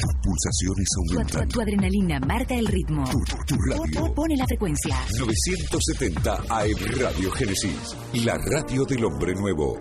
tus pulsaciones aumentan. Tu adrenalina marca el ritmo. Tu radio pone la frecuencia. 970 AEB Radio Génesis, la radio del hombre nuevo.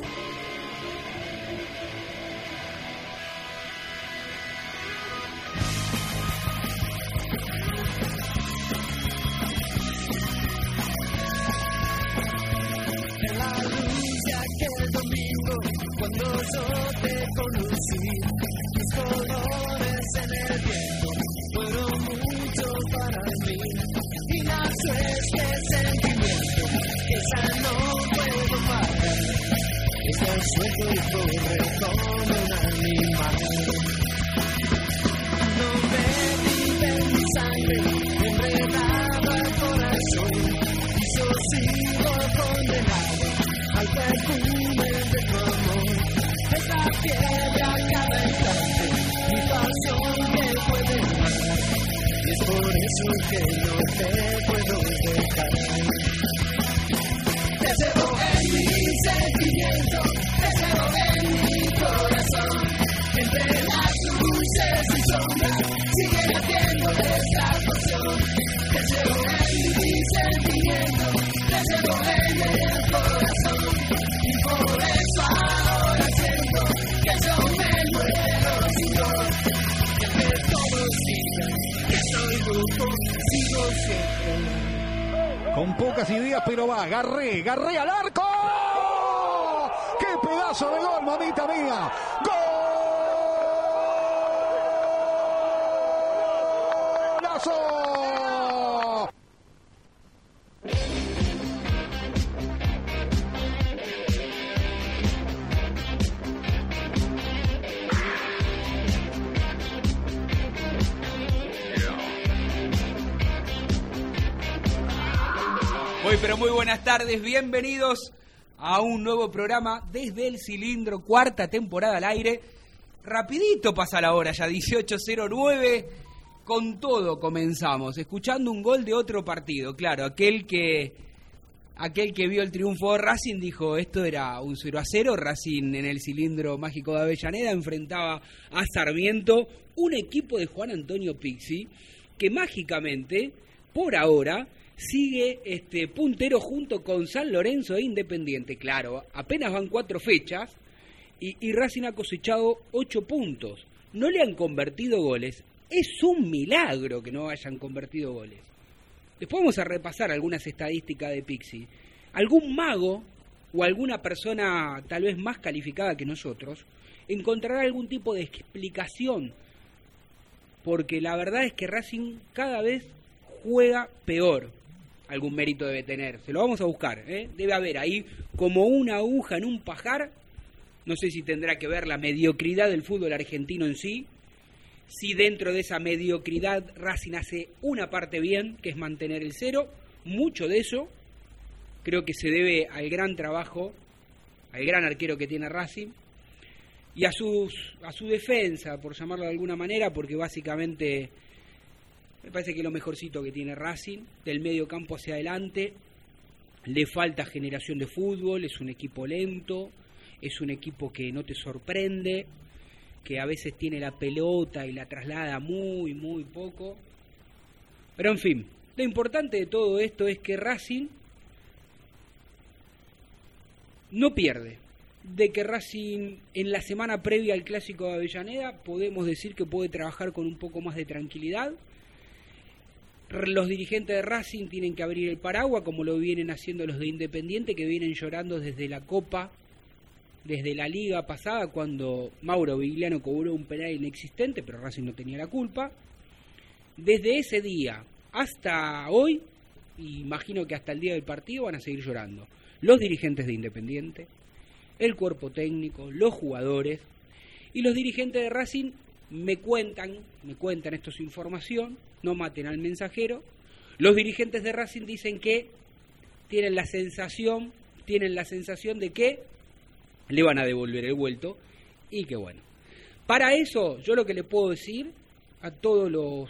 Con pocas ideas, pero va, Garré al arco. ¡Oh! ¡Qué pedazo de gol, mamita mía! ¡Golazo! Pero muy buenas tardes, bienvenidos a un nuevo programa desde el cilindro, cuarta temporada al aire. Rapidito pasa la hora ya, 18:09, con todo comenzamos, escuchando un gol de otro partido. Claro, aquel que vio el triunfo de Racing dijo, esto era un 0-0, Racing en el cilindro mágico de Avellaneda enfrentaba a Sarmiento, un equipo de Juan Antonio Pizzi, que mágicamente, por ahora, sigue puntero junto con San Lorenzo e Independiente. Claro, apenas van 4 fechas y Racing ha cosechado 8 puntos. No le han convertido goles. Es un milagro que no hayan convertido goles. Después vamos a repasar algunas estadísticas de Pizzi. Algún mago o alguna persona tal vez más calificada que nosotros encontrará algún tipo de explicación. Porque la verdad es que Racing cada vez juega peor. Algún mérito debe tener, se lo vamos a buscar, ¿eh? Debe haber ahí como una aguja en un pajar, no sé si tendrá que ver la mediocridad del fútbol argentino en sí, si dentro de esa mediocridad Racing hace una parte bien, que es mantener el cero, mucho de eso creo que se debe al gran trabajo, al gran arquero que tiene Racing, y a su defensa, por llamarlo de alguna manera, porque básicamente me parece que lo mejorcito que tiene Racing, del medio campo hacia adelante, le falta generación de fútbol, es un equipo lento, es un equipo que no te sorprende, que a veces tiene la pelota y la traslada muy, muy poco. Pero en fin, lo importante de todo esto es que Racing no pierde. De que Racing en la semana previa al Clásico de Avellaneda podemos decir que puede trabajar con un poco más de tranquilidad. Los dirigentes de Racing tienen que abrir el paraguas, como lo vienen haciendo los de Independiente, que vienen llorando desde la Copa, desde la Liga pasada, cuando Mauro Vigliano cobró un penal inexistente, pero Racing no tenía la culpa. Desde ese día hasta hoy, imagino que hasta el día del partido, van a seguir llorando. Los dirigentes de Independiente, el cuerpo técnico, los jugadores, y los dirigentes de Racing me cuentan esto es información, no maten al mensajero. Los dirigentes de Racing dicen que tienen la sensación de que le van a devolver el vuelto y que bueno. Para eso, yo lo que le puedo decir a todos los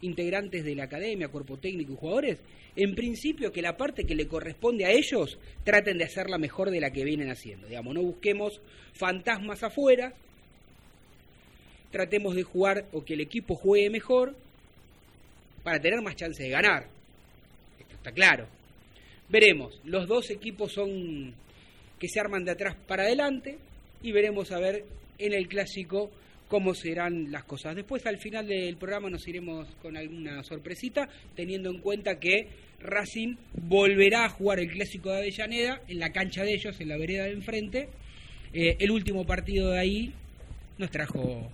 integrantes de la academia, cuerpo técnico y jugadores, en principio que la parte que le corresponde a ellos traten de hacerla mejor de la que vienen haciendo. Digamos, no busquemos fantasmas afuera, tratemos de jugar o que el equipo juegue mejor para tener más chances de ganar. Esto está claro. Veremos, los dos equipos son que se arman de atrás para adelante y veremos a ver en el clásico cómo serán las cosas. Después al final del programa nos iremos con alguna sorpresita, teniendo en cuenta que Racing volverá a jugar el clásico de Avellaneda en la cancha de ellos, en la vereda de enfrente. El último partido de ahí nos trajo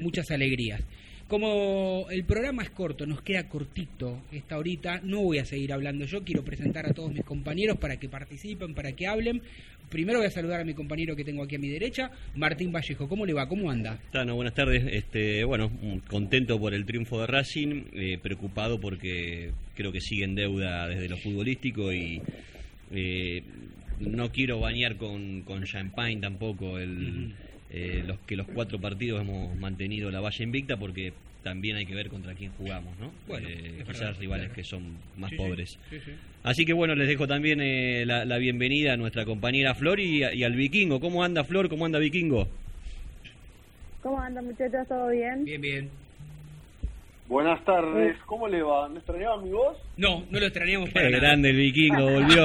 muchas alegrías. Como el programa es corto, nos queda cortito esta horita, no voy a seguir hablando yo, quiero presentar a todos mis compañeros para que participen, para que hablen. Primero voy a saludar a mi compañero que tengo aquí a mi derecha, Martín Vallejo. ¿Cómo le va? ¿Cómo anda? Tano, buenas tardes. Bueno, contento por el triunfo de Racing, preocupado porque creo que sigue en deuda desde lo futbolístico y... no quiero bañar con champagne tampoco los cuatro partidos hemos mantenido la valla invicta, porque también hay que ver contra quién jugamos, ¿no? Bueno, quizás verdad, rivales claro, que son más pobres. Sí. Así que bueno, les dejo también la bienvenida a nuestra compañera Flor y al Vikingo. ¿Cómo anda Flor? ¿Cómo anda Vikingo? ¿Cómo anda muchachos? ¿Todo bien? Bien. Buenas tardes, ¿cómo le va? ¿Me extrañaban mi voz? No lo extrañamos para nada. Grande el Vikingo, volvió.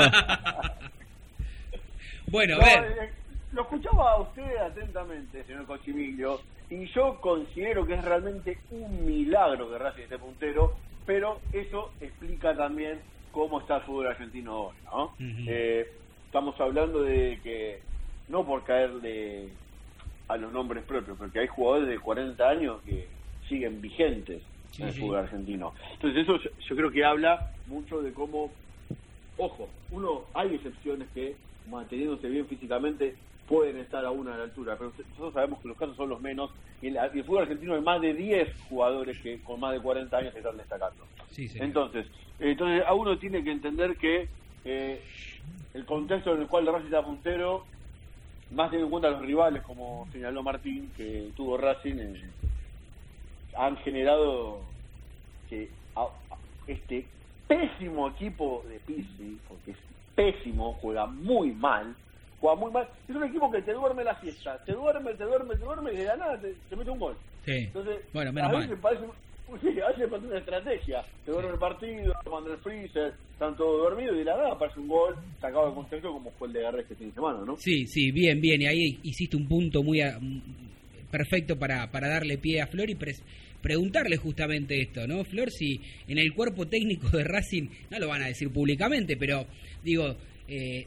Bueno, a ver. Lo escuchaba a usted atentamente, señor Cochimilio, y yo considero que es realmente un milagro que Racing esté puntero, pero eso explica también cómo está el fútbol argentino hoy, ¿no? Uh-huh. Estamos hablando de que, no por caerle a los nombres propios, porque hay jugadores de 40 años que siguen vigentes en el fútbol argentino. Entonces eso yo creo que habla mucho de cómo, ojo, hay excepciones que manteniéndose bien físicamente pueden estar aún a la altura, pero nosotros sabemos que los casos son los menos, y en el fútbol argentino hay más de 10 jugadores que con más de 40 años se están destacando. Sí, entonces a uno tiene que entender que el contexto en el cual Racing está puntero, más teniendo en cuenta los rivales, como señaló Martín, que tuvo Racing, han generado que este pésimo equipo de Pizzi, porque es pésimo, juega muy mal, es un equipo que te duerme la siesta, te duerme y de la nada te mete un gol. Sí. Entonces, bueno, menos mal. A veces parece una estrategia, duerme el partido, tomando el freezer, están todos dormidos y de la nada aparece un gol sacado de contexto, como fue el de Garré este fin de semana, ¿no? Sí, bien, y ahí hiciste un punto muy perfecto para darle pie a Flor y preguntarle justamente esto, ¿no? Flor, si en el cuerpo técnico de Racing, no lo van a decir públicamente, pero digo,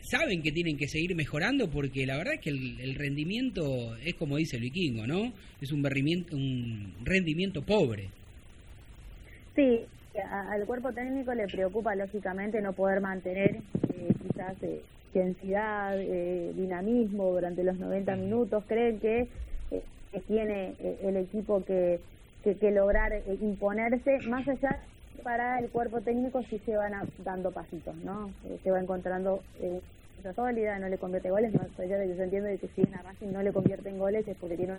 saben que tienen que seguir mejorando, porque la verdad es que el rendimiento es como dice el Vikingo, ¿no? Es un rendimiento pobre. Sí, al cuerpo técnico le preocupa lógicamente no poder mantener quizás intensidad, dinamismo durante los 90 minutos. Creen que tiene el equipo que lograr imponerse, más allá para el cuerpo técnico si se van dando pasitos, ¿no? Se va encontrando la sólida, no le convierte goles, más allá de que yo entiendo de que si una Racing no le convierte en goles es porque tiene un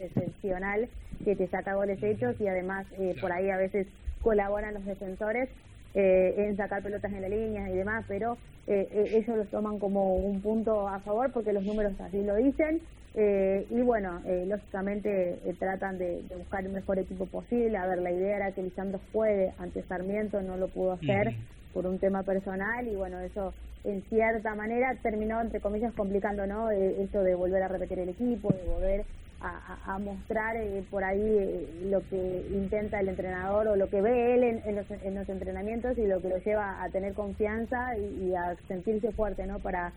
excepcional que te saca goles hechos, y además por ahí a veces colaboran los defensores en sacar pelotas en la línea y demás, pero ellos los toman como un punto a favor porque los números así lo dicen. Y bueno, lógicamente tratan de buscar el mejor equipo posible. A ver, la idea era que Lisandro juegue ante Sarmiento, no lo pudo hacer por un tema personal, y bueno, eso en cierta manera terminó, entre comillas, complicando, ¿no? Eso de volver a repetir el equipo, de volver a mostrar por ahí lo que intenta el entrenador o lo que ve él en los entrenamientos, y lo que lo lleva a tener confianza y a sentirse fuerte, ¿no? Para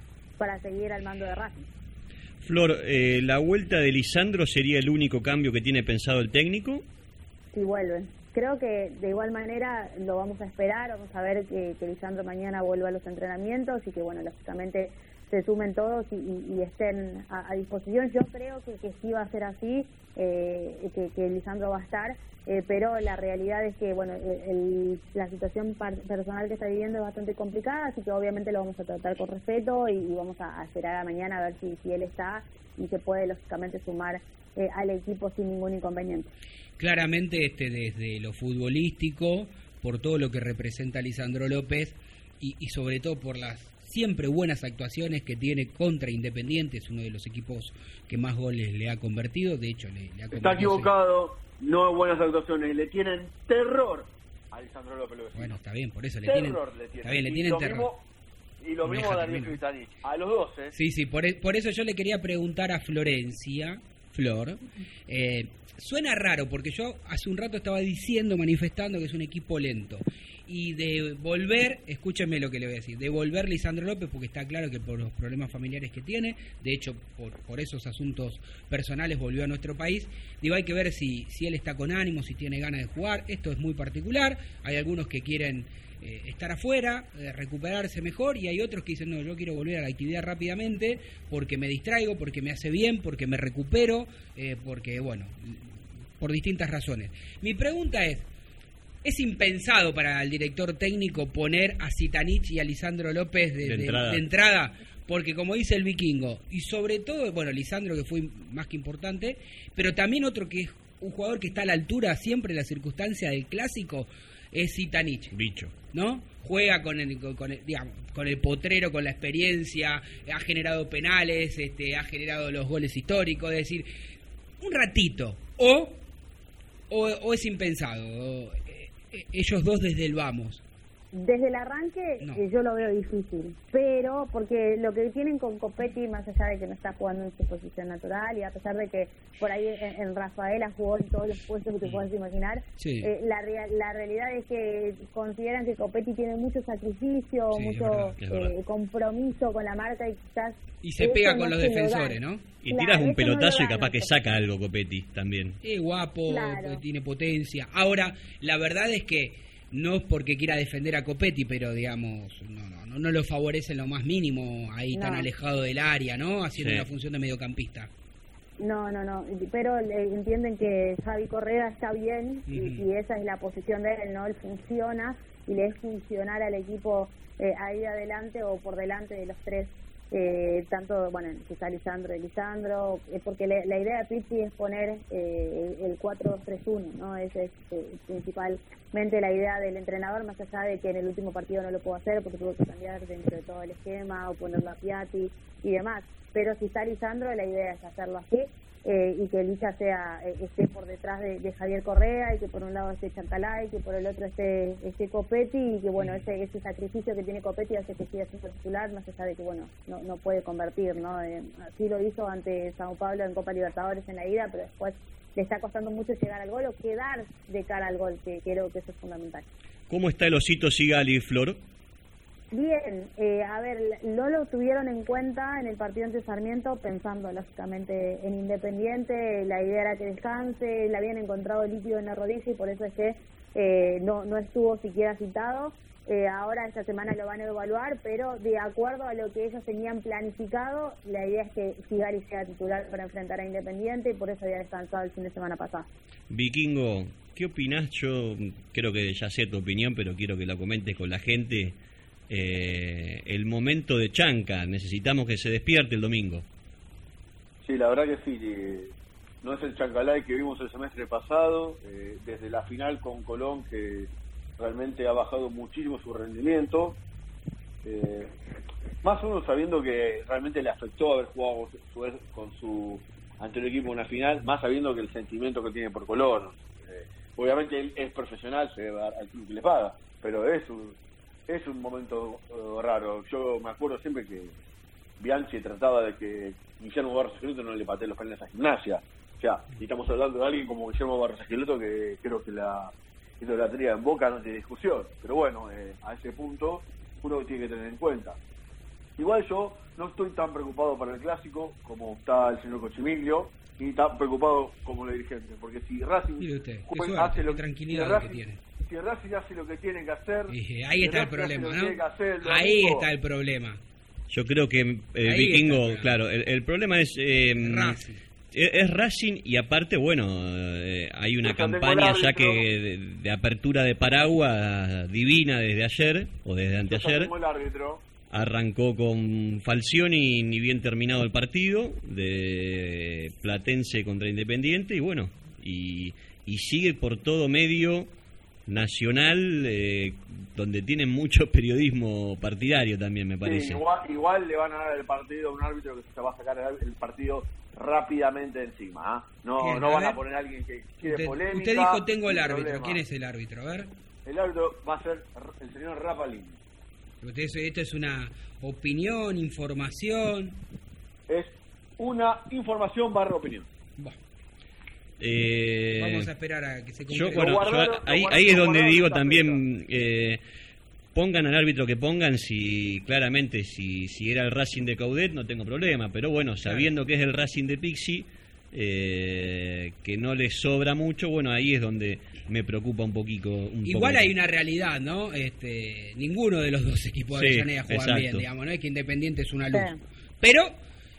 seguir al mando de Racing. Flor, ¿la vuelta de Lisandro sería el único cambio que tiene pensado el técnico? Sí, vuelve. Creo que de igual manera lo vamos a esperar, vamos a ver que Lisandro mañana vuelva a los entrenamientos y que, bueno, lógicamente se sumen todos y estén a disposición. Yo creo que sí va a ser así, que Lisandro va a estar, pero la realidad es que, bueno, la situación personal que está viviendo es bastante complicada, así que obviamente lo vamos a tratar con respeto y vamos a esperar a mañana a ver si él está y se puede lógicamente sumar al equipo sin ningún inconveniente. Claramente desde lo futbolístico, por todo lo que representa Lisandro López y sobre todo por las siempre buenas actuaciones que tiene contra Independiente, es uno de los equipos que más goles le ha convertido, de hecho le ha convertido. Está equivocado, no buenas actuaciones, le tienen terror a Lisandro López. Bueno, está bien, por eso le tienen terror. Mismo... Y lo mismo a Darío Zitanich, a los dos, ¿eh? Sí, por eso yo le quería preguntar a Flor. Suena raro, porque yo hace un rato estaba manifestando que es un equipo lento. Y de volver, escúchenme lo que le voy a decir, de volver Lisandro López, porque está claro que por los problemas familiares que tiene, de hecho por esos asuntos personales volvió a nuestro país, digo, hay que ver si él está con ánimo, si tiene ganas de jugar, esto es muy particular, hay algunos que quieren estar afuera, recuperarse mejor, y hay otros que dicen, no, yo quiero volver a la actividad rápidamente, porque me distraigo, porque me hace bien, porque me recupero, porque, bueno, por distintas razones. Mi pregunta es impensado para el director técnico poner a Zitanich y a Lisandro López de entrada, porque como dice el Vikingo, y sobre todo, bueno, Lisandro que fue más que importante, pero también otro que es un jugador que está a la altura siempre de la circunstancia del clásico, es Zitanich. Bicho. ¿No? Juega con el potrero, con la experiencia, ha generado penales, ha generado los goles históricos, es decir, un ratito, o es impensado, ellos dos desde el vamos. Desde el arranque no. Yo lo veo difícil, pero porque lo que tienen con Copetti, más allá de que no está jugando en su posición natural y a pesar de que por ahí en Rafaela jugó en todos los puestos que te puedas imaginar, sí. la realidad es que consideran que Copetti tiene mucho sacrificio, sí, mucho compromiso con la marca y quizás... Y se pega con los defensores, ¿no? Y tiras un pelotazo y capaz que saca algo Copetti también. Es guapo, claro. Tiene potencia. Ahora, la verdad es que... No es porque quiera defender a Copetti, pero digamos, no lo favorece en lo más mínimo, ahí tan alejado del área, ¿no? Haciendo una función de mediocampista. No, pero entienden que Xavi Correa está bien y esa es la posición de él, ¿no? Él funciona y le es funcional al equipo ahí adelante o por delante de los tres, tanto, bueno, que está Lisandro, porque la idea de Pizzi es poner el 4-2-3-1, ¿no? Esa es principalmente la idea del entrenador, más allá de que en el último partido no lo pudo hacer porque tuvo que cambiar dentro de todo el esquema o ponerlo a Piatti y demás, pero si está Lisandro la idea es hacerlo así y que Lisa esté por detrás de Javier Correa y que por un lado esté Chantalay y que por el otro esté Copetti y que bueno, ese sacrificio que tiene Copetti hace que siga siendo titular, más allá de que bueno, no puede convertir, ¿no? Así lo hizo ante Sao Paulo en Copa Libertadores en la ida, pero después le está costando mucho llegar al gol o quedar de cara al gol, que creo que eso es fundamental. ¿Cómo está el osito Sigali, Flor? Bien, no lo tuvieron en cuenta en el partido ante Sarmiento, pensando lógicamente en Independiente, la idea era que descanse, le habían encontrado líquido en la rodilla y por eso es que no estuvo siquiera citado, ahora esta semana lo van a evaluar, pero de acuerdo a lo que ellos tenían planificado, la idea es que Sigali sea titular para enfrentar a Independiente y por eso había descansado el fin de semana pasado. Vikingo, ¿qué opinás? Yo creo que ya sé tu opinión, pero quiero que la comentes con la gente. El momento de Chanca, necesitamos que se despierte el domingo. Sí, la verdad que sí, no es el Chantalay que vimos el semestre pasado, desde la final con Colón, que realmente ha bajado muchísimo su rendimiento, más uno sabiendo que realmente le afectó haber jugado con su anterior equipo en una final, más sabiendo que el sentimiento que tiene por Colón, obviamente él es profesional, se va al club que le paga, pero es un momento raro. Yo me acuerdo siempre que Bianchi trataba de que Guillermo Barros Schelotto no le patee los penales a Gimnasia. O sea, y estamos hablando de alguien como Guillermo Barros Schelotto, que creo que la idolatría en Boca no tiene discusión. Pero bueno, a ese punto uno tiene que tener en cuenta. Igual yo no estoy tan preocupado para el Clásico como está el señor Cochimiglio, ni tan preocupado como el dirigente. Porque si Racing... Mire usted, suerte, hace lo tranquilidad que tiene. Si Racing hace lo que tiene que hacer... ahí está el problema, ¿no? Ahí está el problema. Yo creo que Vikingo, claro, el problema es... Racing. Es Racing y aparte, bueno, hay una campaña ya que de apertura de paraguas divina desde ayer, o desde anteayer. Arrancó con Falcioni, ni bien terminado el partido, de Platense contra Independiente, y bueno, y sigue por todo medio... nacional, donde tienen mucho periodismo partidario también, me parece. Sí, igual le van a dar el partido a un árbitro que se va a sacar el partido rápidamente encima, ¿eh? No van a poner a alguien que quiere polémica. Usted dijo tengo el árbitro, problema. ¿Quién es el árbitro? A ver. El árbitro va a ser el señor Rapalini. Esto es una opinión, información. Es una información barra opinión. Bueno. Vamos a esperar a que se cumpla. Ahí es donde digo también, pongan al árbitro que pongan, si era el Racing de Caudet no tengo problema, pero bueno, sabiendo que es el Racing de Pizzi, que no les sobra mucho, bueno, ahí es donde me preocupa un poco. Hay una realidad, ¿no? Ninguno de los dos equipos de Avellaneda juegan bien, digamos, ¿no? Es que Independiente es una luz. Sí. Pero,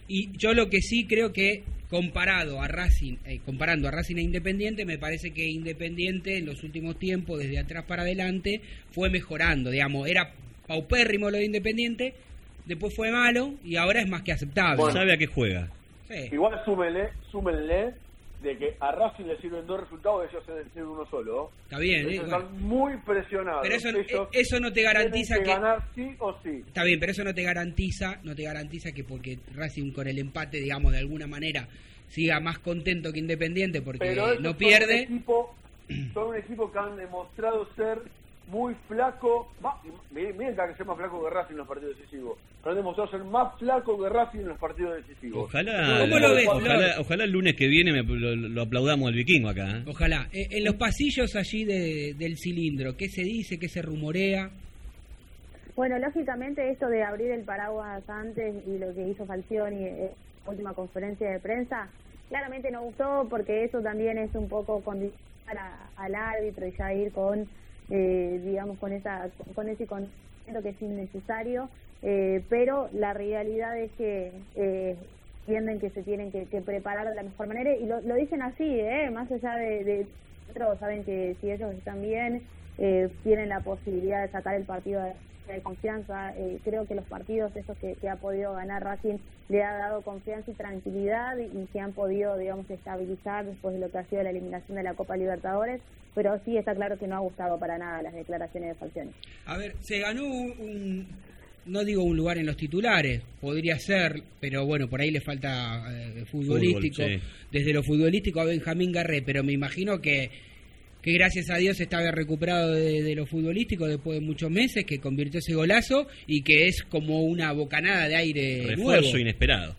y yo lo que sí creo que comparando a Racing e Independiente, me parece que Independiente en los últimos tiempos, desde atrás para adelante, fue mejorando, digamos, era paupérrimo lo de Independiente, después fue malo y ahora es más que aceptable. Bueno, sabe a qué juega. Sí. Igual súmenle de que a Racing le sirven dos resultados, ellos se deciden uno solo. Está bien, ellos están muy presionados. Pero eso no te garantiza que ganar sí o sí. Está bien, pero eso no te garantiza que porque Racing con el empate, digamos, de alguna manera siga más contento que Independiente porque no pierde. Son un equipo que han demostrado ser muy flaco. Miren que sea más flaco que Racing en los partidos decisivos. Pero han demostrado ser más flaco que Racing en los partidos decisivos. Ojalá el lunes que viene lo aplaudamos al Vikingo acá, ¿eh? Ojalá. En los pasillos allí del cilindro, ¿qué se dice? ¿Qué se rumorea? Bueno, lógicamente esto de abrir el paraguas antes y lo que hizo Falcioni en la última conferencia de prensa, claramente no gustó porque eso también es un poco condicionar al árbitro y ya ir con... digamos con ese concepto que es innecesario, pero la realidad es que entienden que se tienen que preparar de la mejor manera y lo dicen así, más allá de otros, saben que si ellos están bien tienen la posibilidad de sacar el partido de confianza. Creo que los partidos esos que ha podido ganar Racing le ha dado confianza y tranquilidad y se han podido, digamos, estabilizar después de lo que ha sido la eliminación de la Copa Libertadores. Pero sí, está claro que no ha gustado para nada las declaraciones de Falcioni. A ver, se ganó no digo un lugar en los titulares, podría ser, pero bueno, por ahí le falta futbolístico. Fútbol, sí. Desde lo futbolístico a Benjamín Garré, pero me imagino que gracias a Dios estaba recuperado de lo futbolístico después de muchos meses, que convirtió ese golazo y que es como una bocanada de aire nuevo, inesperado.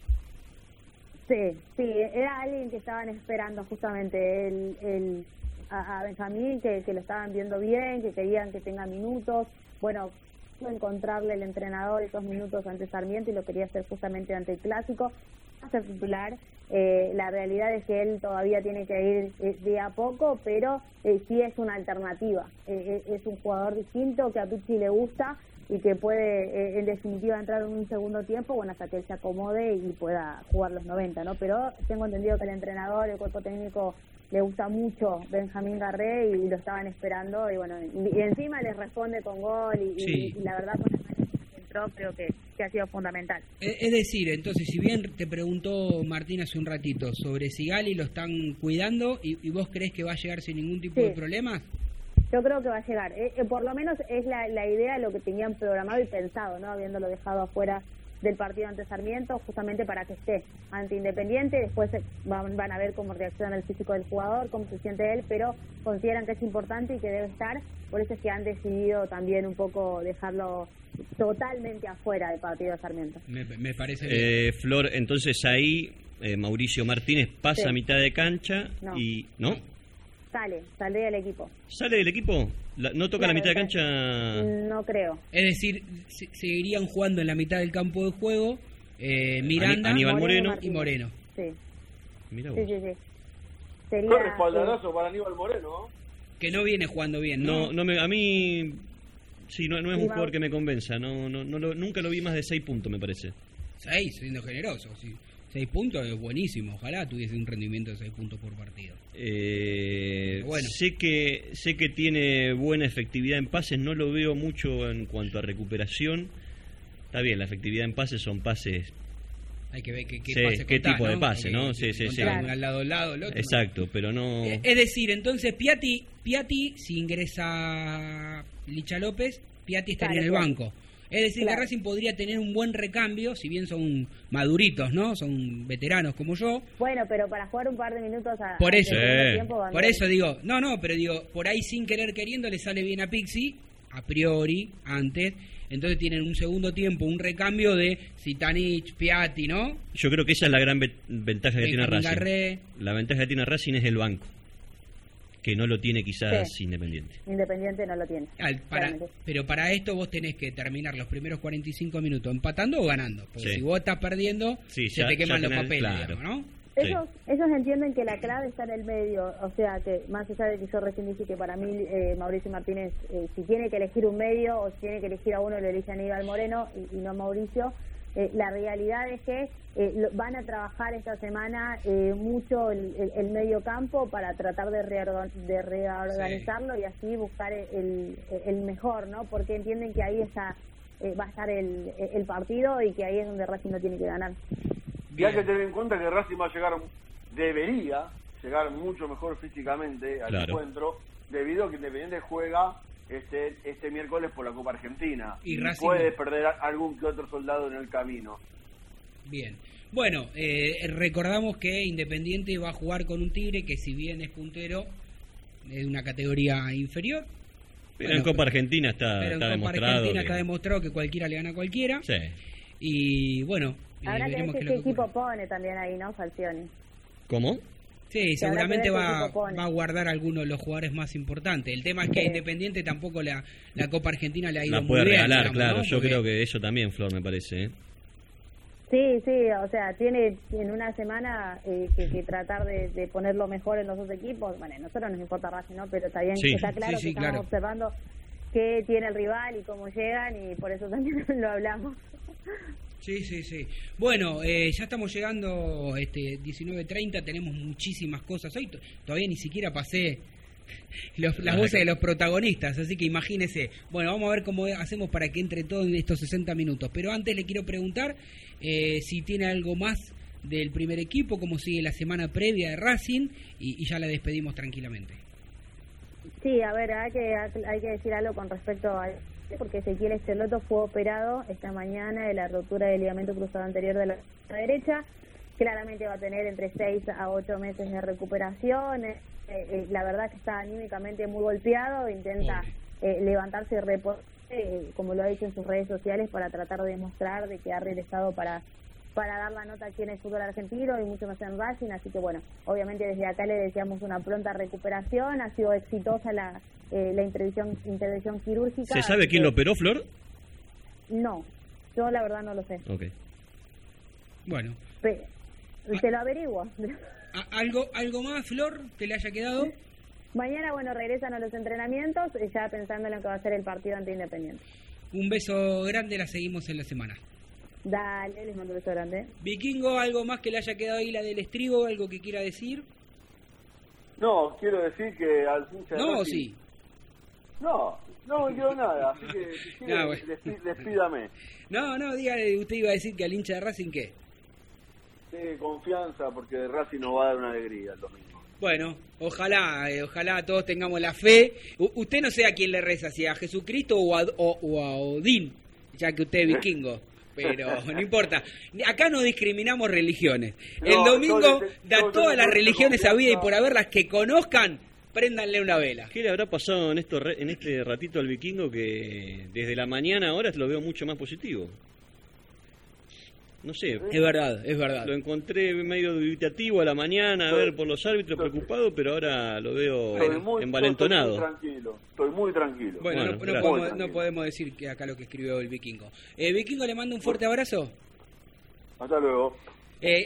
Sí, era alguien que estaban esperando justamente el a Benjamín, que lo estaban viendo bien, que querían que tenga minutos. Bueno, encontrarle el entrenador esos minutos ante Sarmiento y lo quería hacer justamente ante el Clásico, hacer titular. La realidad es que él todavía tiene que ir de a poco, pero sí es una alternativa. Es un jugador distinto que a Pizzi le gusta y que puede, en definitiva, entrar en un segundo tiempo, bueno, hasta que él se acomode y pueda jugar los 90, ¿no? Pero tengo entendido que el entrenador, el cuerpo técnico, le gusta mucho Benjamín Garré y lo estaban esperando, y bueno, y encima les responde con gol, y la verdad, pues, creo que ha sido fundamental. Es decir, entonces, si bien te preguntó Martín hace un ratito sobre Sigali, lo están cuidando, y vos crees que va a llegar sin ningún tipo de problemas? Yo creo que va a llegar, por lo menos es la idea de lo que tenían programado y pensado, ¿no? Habiéndolo dejado afuera del partido ante Sarmiento, justamente para que esté ante Independiente. Después van a ver cómo reacciona el físico del jugador, cómo se siente él, pero consideran que es importante y que debe estar. Por eso es que han decidido también un poco dejarlo totalmente afuera del partido de Sarmiento. Me parece bien. Flor, entonces ahí Mauricio Martínez pasa a mitad de cancha y... ¿no? Sale del equipo. ¿Sale del equipo? ¿No toca la mitad de cancha? No creo. Es decir, seguirían jugando en la mitad del campo de juego Miranda, Aníbal Moreno y Moreno. Sí. Mirá vos. Sí. Sería... Qué respaldarazo para Aníbal Moreno. Que no viene jugando bien, ¿no? No, a mí... Sí, no es un jugador que me convenza. No, nunca lo vi más de 6 puntos, me parece. 6, siendo generoso, sí. 6 puntos es buenísimo, ojalá tuviese un rendimiento de 6 puntos por partido. Bueno. Sé que tiene buena efectividad en pases, no lo veo mucho en cuanto a recuperación. Está bien, la efectividad en pases son pases Hay que ver qué tipo de pase, ¿no? Sí. Al lado, el otro. Exacto, pero no... Es decir, entonces Piatti, si ingresa Licha López, Piatti estaría en el banco. Es decir, que Racing podría tener un buen recambio, si bien son maduritos, ¿no? Son veteranos como yo. Bueno, pero para jugar un par de minutos a... Por eso, por eso digo... Pero digo, por ahí sin querer queriendo le sale bien a Pizzi, a priori, antes... Entonces tienen un segundo tiempo, un recambio de Zitanich, Piatti, ¿no? Yo creo que esa es la gran ventaja que tiene Racing. La ventaja que tiene Racing es el banco, que no lo tiene quizás Independiente. Independiente no lo tiene. Pero para esto vos tenés que terminar los primeros 45 minutos empatando o ganando. Porque si vos estás perdiendo, se te queman los papeles, digamos, ¿no? Ellos entienden que la clave está en el medio, o sea que más allá de que yo recién dije que para mí Mauricio Martínez, si tiene que elegir un medio o si tiene que elegir a uno, lo elige a Aníbal Moreno y no a Mauricio, la realidad es que van a trabajar esta semana mucho el medio campo para tratar de reorganizarlo y así buscar el mejor, ¿no? Porque entienden que ahí está va a estar el partido y que ahí es donde Racing no tiene que ganar. Y hay que tener en cuenta que Racing va a llegar, debería llegar mucho mejor físicamente al encuentro, debido a que Independiente juega este miércoles por la Copa Argentina. Y Racing puede perder algún que otro soldado en el camino. Bien. Bueno, recordamos que Independiente va a jugar con un Tigre que, si bien es puntero, es de una categoría inferior. Pero en Copa Argentina está demostrado. En Copa Argentina está demostrado que cualquiera le gana a cualquiera. Sí. Y bueno... Habrá que ver qué equipo pone también ahí, ¿no, Falcioni? ¿Cómo? Sí, seguramente va a guardar algunos de los jugadores más importantes. El tema es que a Independiente tampoco la Copa Argentina le ha ido muy bien. La puede regalar, digamos, claro. ¿No? Yo creo que eso también, Flor, me parece, ¿eh? Sí, o sea, tiene en una semana que tratar de poner lo mejor en los dos equipos. Bueno, a nosotros nos importa Racing, ¿no? Pero está bien, está claro que estamos observando qué tiene el rival y cómo llegan, y por eso también lo hablamos. Sí. Bueno, ya estamos llegando 19:30, tenemos muchísimas cosas. Hoy todavía ni siquiera pasé las voces de los protagonistas, así que imagínense. Bueno, vamos a ver cómo hacemos para que entre todo en estos 60 minutos. Pero antes le quiero preguntar si tiene algo más del primer equipo, cómo sigue la semana previa de Racing, y ya la despedimos tranquilamente. Sí, a ver, hay que decir algo con respecto a... porque Ezequiel Schelotto fue operado esta mañana de la rotura del ligamento cruzado anterior de la derecha. Claramente va a tener entre 6 a 8 meses de recuperación. La verdad que está anímicamente muy golpeado, intenta levantarse y reponerse, como lo ha dicho en sus redes sociales, para tratar de demostrar de que ha regresado para dar la nota aquí en el fútbol argentino y mucho más en Racing, así que bueno, obviamente desde acá le deseamos una pronta recuperación. Ha sido exitosa la intervención quirúrgica. ¿Se sabe quién lo operó, Flor? No, yo la verdad no lo sé. Okay. Bueno. Te lo averiguo. ¿Algo más, Flor, que le haya quedado? Mañana, bueno, regresan a los entrenamientos, ya pensando en lo que va a ser el partido ante Independiente. Un beso grande, la seguimos en la semana. Dale, les mando un beso grande. Vikingo, ¿algo más que le haya quedado ahí la del estribo? ¿Algo que quiera decir? No, quiero decir que al hincha de Racing... ¿Sí? No me quedó nada, así que si quiere, despídame. No, dígale, usted iba a decir que al hincha de Racing, ¿qué? De confianza, porque de Racing nos va a dar una alegría el domingo. Bueno, ojalá todos tengamos la fe. Usted no sé a quién le reza, si a Jesucristo o a Odín, ya que usted es vikingo. Pero no importa, acá no discriminamos religiones. El domingo da todas las religiones habidas y por haberlas que conozcan, préndanle una vela. ¿Qué le habrá pasado en este ratito al vikingo que desde la mañana ahora lo veo mucho más positivo? No sé. Es verdad. Lo encontré medio dubitativo a la mañana, por los árbitros, preocupado, pero ahora lo veo envalentonado. Estoy muy tranquilo. Bueno, no podemos decir que acá lo que escribió el vikingo. Vikingo, le mando un fuerte abrazo. Hasta luego.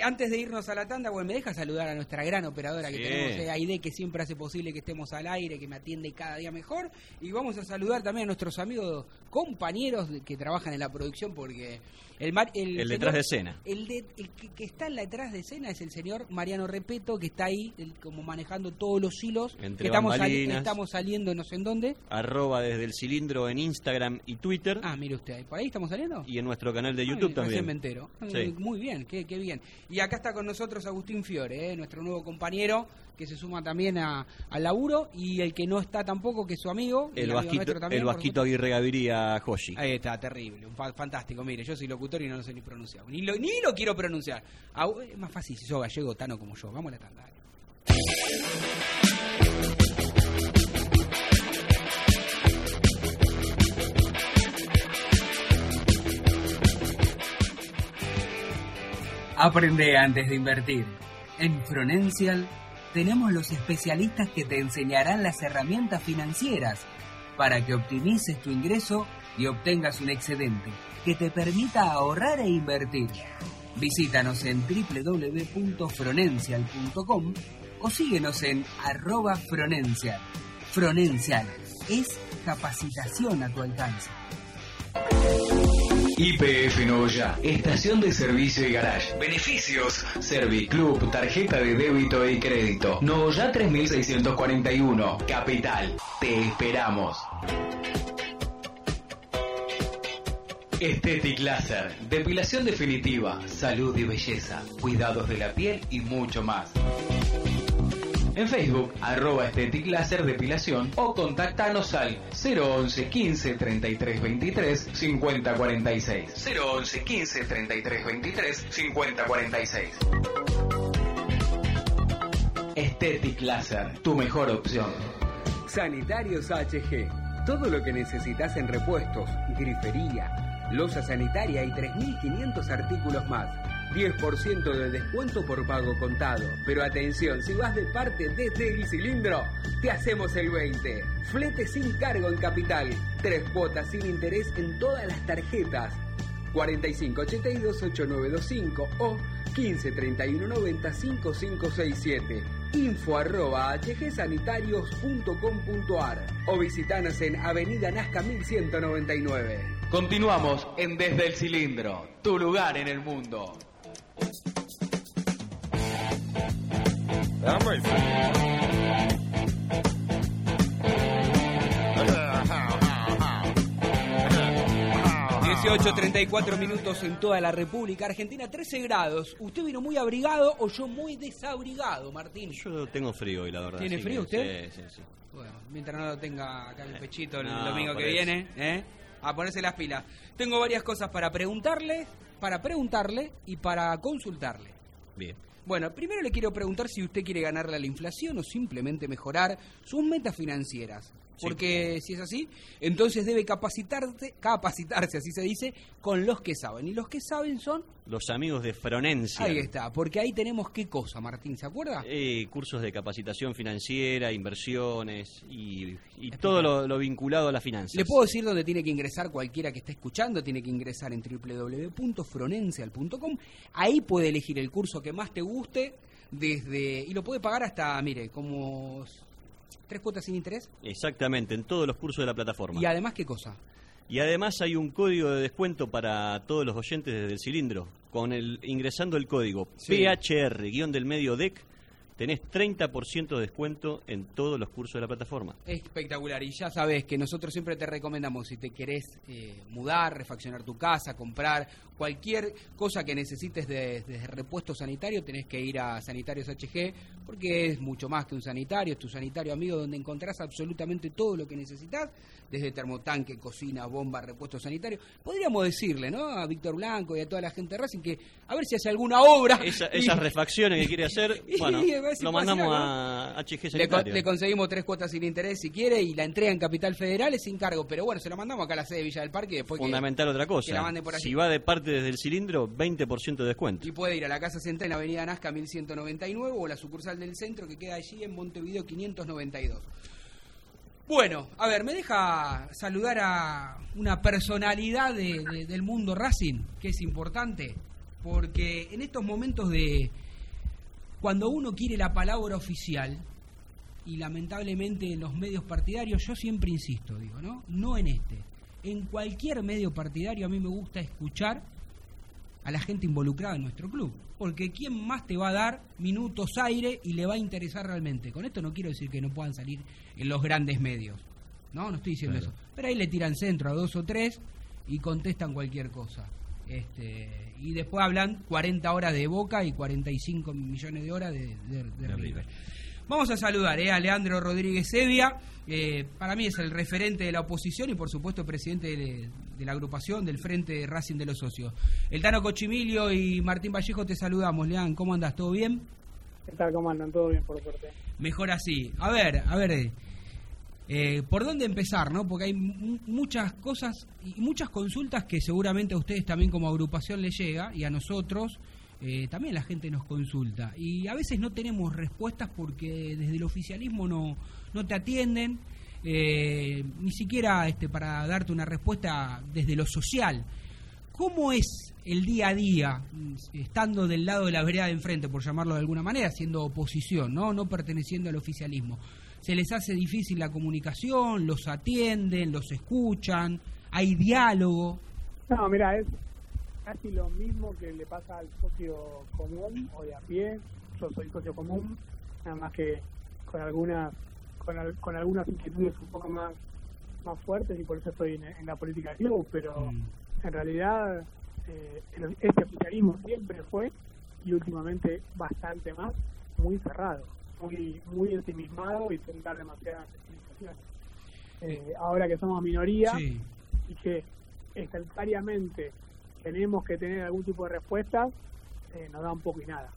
Antes de irnos a la tanda, bueno, me deja saludar a nuestra gran operadora que tenemos, Aide, que siempre hace posible que estemos al aire, que me atiende cada día mejor. Y vamos a saludar también a nuestros amigos, compañeros que trabajan en la producción, porque el detrás de escena. El que está en la detrás de escena es el señor Mariano Repeto, que está ahí como manejando todos los hilos. Entre bambalinas, estamos saliendo, no sé en dónde. @ desde el cilindro en Instagram y Twitter. Ah, mire usted, ¿por ahí estamos saliendo? Y en nuestro canal de YouTube también. Me entero. Sí. Muy bien, qué bien. Y acá está con nosotros Agustín Fiore, nuestro nuevo compañero, que se suma también al laburo, y el que no está tampoco, que es su amigo. El Vasquito Aguirre Gaviria Joshi. Ahí está, terrible, fantástico. Mire, yo soy locutor y no lo sé ni pronunciar. Ni lo quiero pronunciar. Es más fácil si sos gallego, tano como yo. Vamos a la tanda. Aprende antes de invertir. En Fronencial tenemos los especialistas que te enseñarán las herramientas financieras para que optimices tu ingreso y obtengas un excedente que te permita ahorrar e invertir. Visítanos en www.fronencial.com o síguenos en @Fronencial. Fronencial es capacitación a tu alcance. YPF Noya, estación de servicio y garage. Beneficios: Serviclub, tarjeta de débito y crédito. Noya 3641, Capital. Te esperamos. Estetic Laser, depilación definitiva, salud y belleza, cuidados de la piel y mucho más. En Facebook, @ Estetic Laser Depilación, o contactanos al 011 15 33 23 50 46. 011 15 33 23 50 46. Estetic Laser, tu mejor opción. Sanitarios HG, todo lo que necesitas en repuestos, grifería, losa sanitaria y 3.500 artículos más. 10% de descuento por pago contado. Pero atención, si vas de parte desde el cilindro, te hacemos el 20%. Flete sin cargo en Capital. 3 cuotas sin interés en todas las tarjetas. 4582-8925 o 153190-5567. info@hgsanitarios.com.ar o visitanos en Avenida Nazca 1199. Continuamos en Desde el Cilindro, tu lugar en el mundo. Ocho 34 minutos en toda la República Argentina, 13 grados. ¿Usted vino muy abrigado o yo muy desabrigado, Martín? Yo tengo frío hoy, la verdad. ¿Tiene frío usted? Sí. Bueno, mientras no lo tenga acá en el pechito el domingo que viene, a ponerse las pilas. Tengo varias cosas para preguntarle y para consultarle. Bien. Bueno, primero le quiero preguntar si usted quiere ganarle a la inflación o simplemente mejorar sus metas financieras. Porque si es así, entonces debe capacitarse, así se dice, con los que saben. Y los que saben son... los amigos de Fronencia. Ahí está, porque ahí tenemos qué cosa, Martín, ¿se acuerda? Cursos de capacitación financiera, inversiones y todo lo vinculado a las finanzas. ¿Le puedo decir dónde tiene que ingresar cualquiera que esté escuchando? Tiene que ingresar en www.fronencial.com. Ahí puede elegir el curso que más te guste y lo puede pagar hasta, mire, como... 3 cuotas sin interés. Exactamente, en todos los cursos de la plataforma. ¿Y además qué cosa? Y además hay un código de descuento para todos los oyentes desde el cilindro. Ingresando el código PHR-DEC, tenés 30% de descuento en todos los cursos de la plataforma. Espectacular, y ya sabés que nosotros siempre te recomendamos, si te querés mudar, refaccionar tu casa, comprar cualquier cosa que necesites de repuesto sanitario, tenés que ir a Sanitarios HG, porque es mucho más que un sanitario, es tu sanitario amigo, donde encontrás absolutamente todo lo que necesitas, desde termotanque, cocina, bomba, repuesto sanitario. Podríamos decirle, ¿no?, a Víctor Blanco y a toda la gente de Racing que a ver si hace alguna obra. Esas refacciones que quiere hacer, bueno, si lo mandamos a HG Sanitario. Le conseguimos 3 cuotas sin interés si quiere, y la entrega en Capital Federal es sin cargo, pero bueno, se lo mandamos acá a la sede de Villa del Parque. Después fundamental otra cosa, la por si va de parte desde el cilindro, 20% de descuento. Y puede ir a la Casa Central en la Avenida Nazca 1199 o la sucursal del centro que queda allí en Montevideo 592. Bueno, a ver, me deja saludar a una personalidad del mundo Racing, que es importante. porque en estos momentos de cuando uno quiere la palabra oficial, y lamentablemente en los medios partidarios, yo siempre insisto, digo, no en este, en cualquier medio partidario a mí me gusta escuchar a la gente involucrada en nuestro club, porque quién más te va a dar minutos aire y le va a interesar realmente. Con esto no quiero decir que no puedan salir en los grandes medios, no estoy diciendo claro. Eso, pero ahí le tiran centro a dos o tres y contestan cualquier cosa, y después hablan 40 horas de Boca y 45 millones de horas de River. Vamos a saludar a Leandro Rodríguez Sevilla, para mí es el referente de la oposición y por supuesto presidente de la agrupación del Frente Racing de los Socios. El Tano Cochimilio y Martín Vallejo te saludamos. Leandro, ¿cómo andás? ¿Todo bien? ¿Qué tal? ¿Cómo andan? ¿Todo bien? Por suerte. Mejor así. A ver, ¿por dónde empezar? Porque hay muchas cosas y muchas consultas que seguramente a ustedes también como agrupación les llega y a nosotros... también la gente nos consulta y a veces no tenemos respuestas porque desde el oficialismo no te atienden, ni siquiera para darte una respuesta desde lo social. ¿Cómo es el día a día estando del lado de la vereda de enfrente, por llamarlo de alguna manera, siendo oposición, no perteneciendo al oficialismo? ¿Se les hace difícil la comunicación? ¿Los atienden? ¿Los escuchan? ¿Hay diálogo? No, mira, es casi lo mismo que le pasa al socio común o de a pie. Yo soy socio común, nada más que con algunas inquietudes un poco más fuertes y por eso estoy en la política de club, pero en realidad este oficialismo siempre fue, y últimamente bastante más, muy cerrado, muy ensimismado y sin dar demasiadas explicaciones. Ahora que somos minoría y que estatutariamente tenemos que tener algún tipo de respuesta, nos da un poco y nada.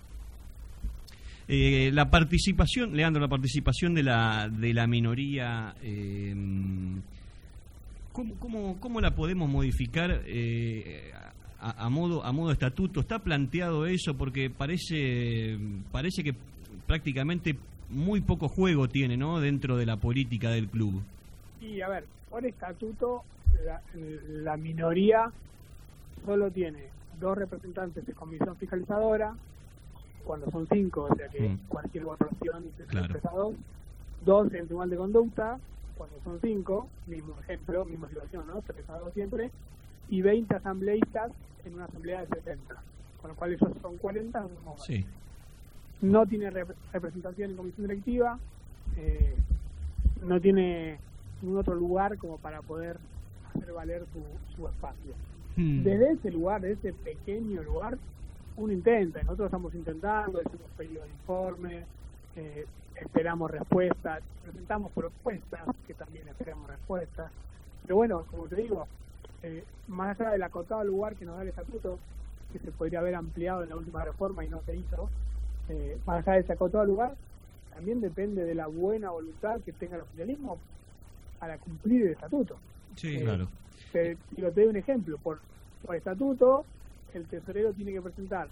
La participación, Leandro, de la minoría, ¿cómo la podemos modificar a modo estatuto? ¿Está planteado eso? Porque parece que prácticamente muy poco juego tiene, dentro de la política del club. Y a ver, por estatuto la minoría solo tiene 2 representantes de comisión fiscalizadora, cuando son 5, o sea que cualquier votación se expresa 2, 2 en el tribunal de conducta, cuando son 5, mismo ejemplo, misma situación, se expresa 2 siempre, y 20 asambleístas en una asamblea de 70, con lo cual ellos son 40, no tiene representación en comisión directiva, no tiene ningún otro lugar como para poder hacer valer su espacio. Desde ese lugar, desde ese pequeño lugar, uno intenta, nosotros estamos intentando, hacemos pedidos de informes, esperamos respuestas, presentamos propuestas, que también esperamos respuestas, pero bueno, como te digo, más allá del acotado lugar que nos da el estatuto, que se podría haber ampliado en la última reforma y no se hizo, más allá de ese acotado lugar, también depende de la buena voluntad que tenga el oficialismo para cumplir el estatuto. Sí, claro. Te doy un ejemplo. Por estatuto, el tesorero tiene que presentar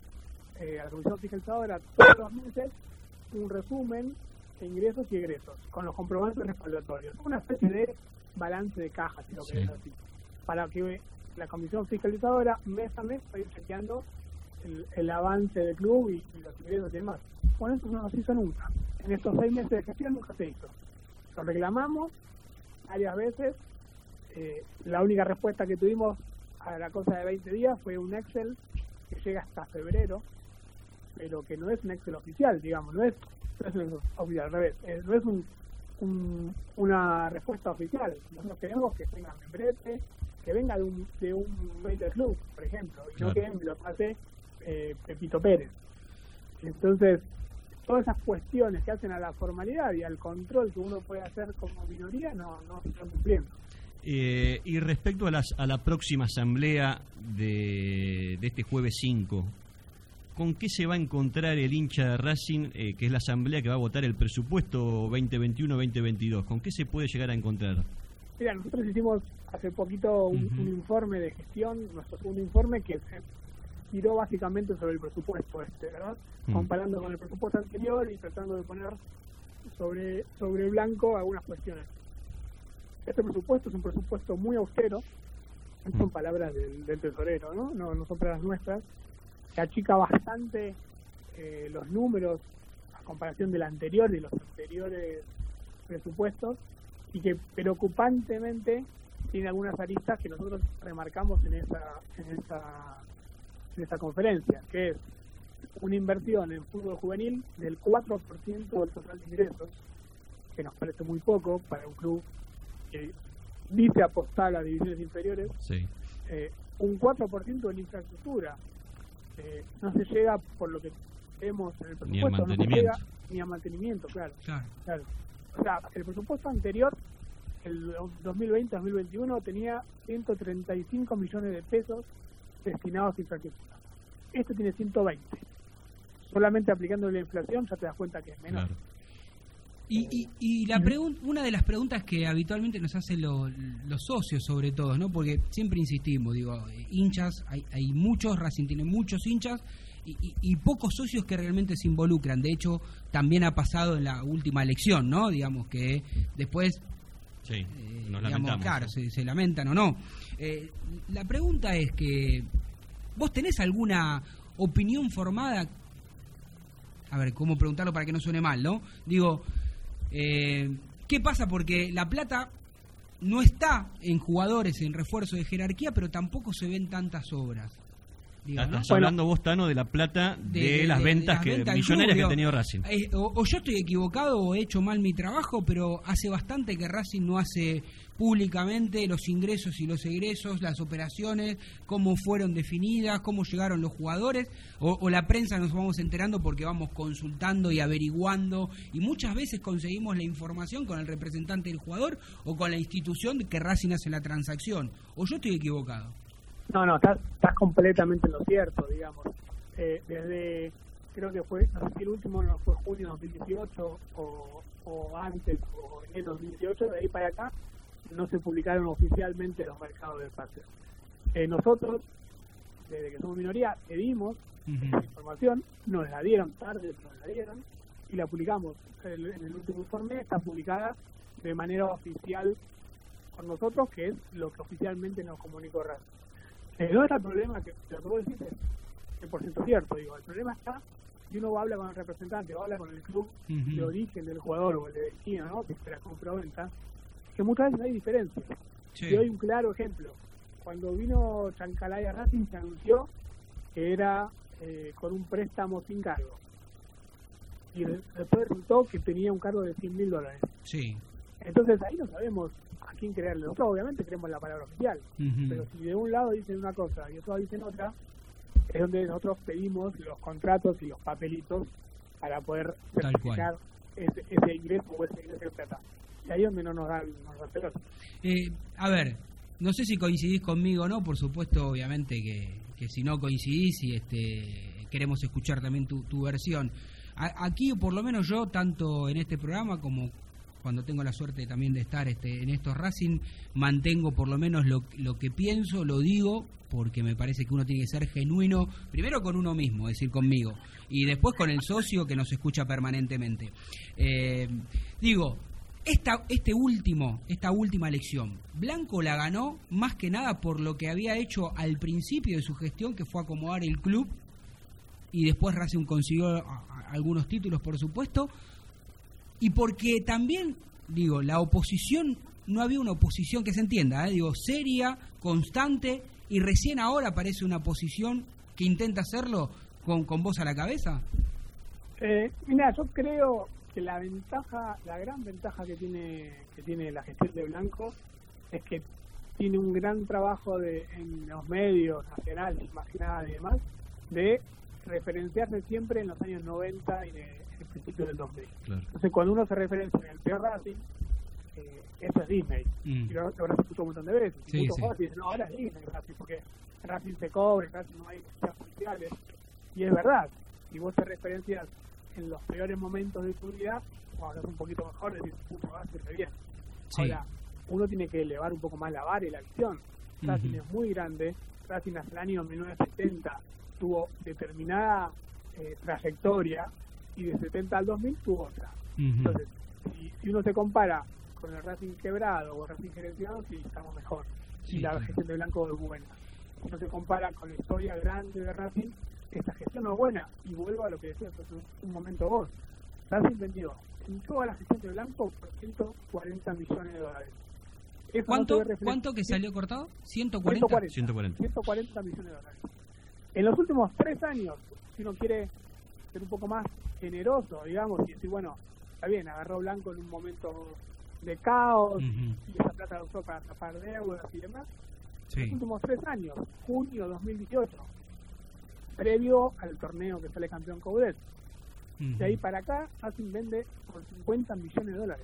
a la comisión fiscalizadora todos los meses un resumen de ingresos y egresos, con los comprobantes respaldatorios. Una especie de balance de caja, si lo querés así. Para que la comisión fiscalizadora mes a mes vaya chequeando el avance del club y los ingresos y demás. Bueno, eso no se hizo nunca. En estos 6 meses de gestión nunca se hizo. Lo reclamamos varias veces. La única respuesta que tuvimos a la cosa de 20 días fue un Excel que llega hasta febrero, pero que no es un Excel oficial, digamos, no es un oficial, al revés, no es una respuesta oficial. Nosotros queremos que tenga membrete, que venga de un mail del club, por ejemplo, y no que lo pase Pepito Pérez. Entonces, todas esas cuestiones que hacen a la formalidad y al control que uno puede hacer como minoría no se están cumpliendo. Y respecto a la próxima asamblea de este jueves 5, ¿con qué se va a encontrar el hincha de Racing, que es la asamblea que va a votar el presupuesto 2021-2022? ¿Con qué se puede llegar a encontrar? Mira, nosotros hicimos hace poquito un informe de gestión, nuestro segundo informe, que se tiró básicamente sobre el presupuesto ¿verdad? Comparando con el presupuesto anterior y tratando de poner sobre blanco algunas cuestiones. Este presupuesto es un presupuesto muy austero, son palabras del tesorero, no son palabras nuestras, se achica bastante los números a comparación del anterior y de los anteriores presupuestos, y que preocupantemente tiene algunas aristas que nosotros remarcamos en esa conferencia, que es una inversión en fútbol juvenil del 4% del total de ingresos, que nos parece muy poco para un club que dice apostar a divisiones inferiores, sí. Un 4% de la infraestructura, no se llega, por lo que vemos en el presupuesto, no se llega ni a mantenimiento, claro. O sea, el presupuesto anterior, el 2020-2021, tenía 135 millones de pesos destinados a infraestructura. Este tiene 120. Solamente aplicando la inflación ya te das cuenta que es menor. Claro. Y la una de las preguntas que habitualmente nos hacen los socios, sobre todo, ¿no? Porque siempre insistimos, digo, hinchas, hay muchos, Racing tiene muchos hinchas y pocos socios que realmente se involucran. De hecho, también ha pasado en la última elección, ¿no? Digamos que después... Sí, nos lamentamos. Claro, se lamentan o no. La pregunta es que... ¿Vos tenés alguna opinión formada? A ver, ¿cómo preguntarlo para que no suene mal, no? Digo, ¿qué pasa? Porque la plata no está en jugadores, en refuerzo de jerarquía, pero tampoco se ven tantas obras. Digo, ¿no? Estás hablando vos, Tano, de la plata de las ventas millonarias que ha tenido Racing. O yo estoy equivocado o he hecho mal mi trabajo, pero hace bastante que Racing no hace públicamente los ingresos y los egresos, las operaciones, cómo fueron definidas, cómo llegaron los jugadores, o la prensa nos vamos enterando porque vamos consultando y averiguando, y muchas veces conseguimos la información con el representante del jugador o con la institución que Racing hace la transacción. O yo estoy equivocado. No, estás completamente en lo cierto, digamos. Desde, creo que fue, no sé si el último no fue junio de 2018 o antes, o enero de 2018, de ahí para acá, no se publicaron oficialmente los mercados de pases. Nosotros, desde que somos minoría, pedimos esa información, nos la dieron tarde, nos la dieron, y la publicamos. En el último informe está publicada de manera oficial con nosotros, que es lo que oficialmente nos comunicó Racing. No era el problema, lo que vos decís es 100% cierto, digo, el problema está si uno habla con el representante o habla con el club de origen del jugador o el de destino, ¿no? Que la compra-venta, que muchas veces hay diferencias. Sí. Te doy un claro ejemplo. Cuando vino Chantalay a Racing se anunció que era con un préstamo sin cargo. Y después resultó que tenía un cargo de $100,000. Sí. Entonces ahí no sabemos a quién creerle. Nosotros obviamente creemos la palabra oficial, pero si de un lado dicen una cosa y de otro lado dicen otra, es donde nosotros pedimos los contratos y los papelitos para poder certificar ese ingreso o ese ingreso de plata. Y ahí es donde no nos da pelota. A ver, no sé si coincidís conmigo o no, por supuesto, obviamente que si no coincidís y queremos escuchar también tu versión. Aquí, por lo menos yo, tanto en este programa como cuando tengo la suerte también de estar en estos Racing, mantengo por lo menos lo que pienso, lo digo, porque me parece que uno tiene que ser genuino, primero con uno mismo, es decir, conmigo, y después con el socio que nos escucha permanentemente. Digo, esta última elección, Blanco la ganó más que nada por lo que había hecho al principio de su gestión, que fue acomodar el club, y después Racing consiguió algunos títulos, por supuesto, y porque también, digo, la oposición, no había una oposición que se entienda, digo, seria, constante, y recién ahora aparece una oposición que intenta hacerlo con voz a la cabeza. Mira, yo creo que la gran ventaja que tiene la gestión de Blanco es que tiene un gran trabajo en los medios nacionales, más que nada, y demás, de referenciarse siempre en los años 90 y el principio del 2000. Claro. Entonces, cuando uno se referencia en el peor Racing, eso es Disney. Y lo habrás escuchado un montón de veces. Sí, y muchos dicen, no, ahora es Disney Racing, porque Racing se cobre, Racing no hay necesidades policiales. Y es verdad. Si vos te referencias en los peores momentos de tu vida, cuando hablas un poquito mejor, decís, puto, va a hacerse bien. Sí. Ahora, uno tiene que elevar un poco más la vara y la visión. Racing es muy grande. Racing hasta el año 1970 tuvo determinada trayectoria, y de 70 al 2000 tuvo otra. Entonces, si uno se compara con el Racing quebrado o el Racing gerenciado, sí, estamos mejor. Sí, y la gestión de Blanco es buena. Si uno se compara con la historia grande de Racing, esta gestión no es buena. Y vuelvo a lo que decías hace un momento vos. Racing vendió en toda la gestión de Blanco por $140 millones. Eso ¿Cuánto que salió cortado? $140 millones. En los últimos 3 años, si uno quiere ser un poco más generoso, digamos, y decir, bueno, está bien, agarró Blanco en un momento de caos, y esa plata la usó para tapar deudas y demás. Sí. En los últimos 3 años, junio 2018, previo al torneo que sale campeón Caudet, de ahí para acá, Racing vende por $50 millones.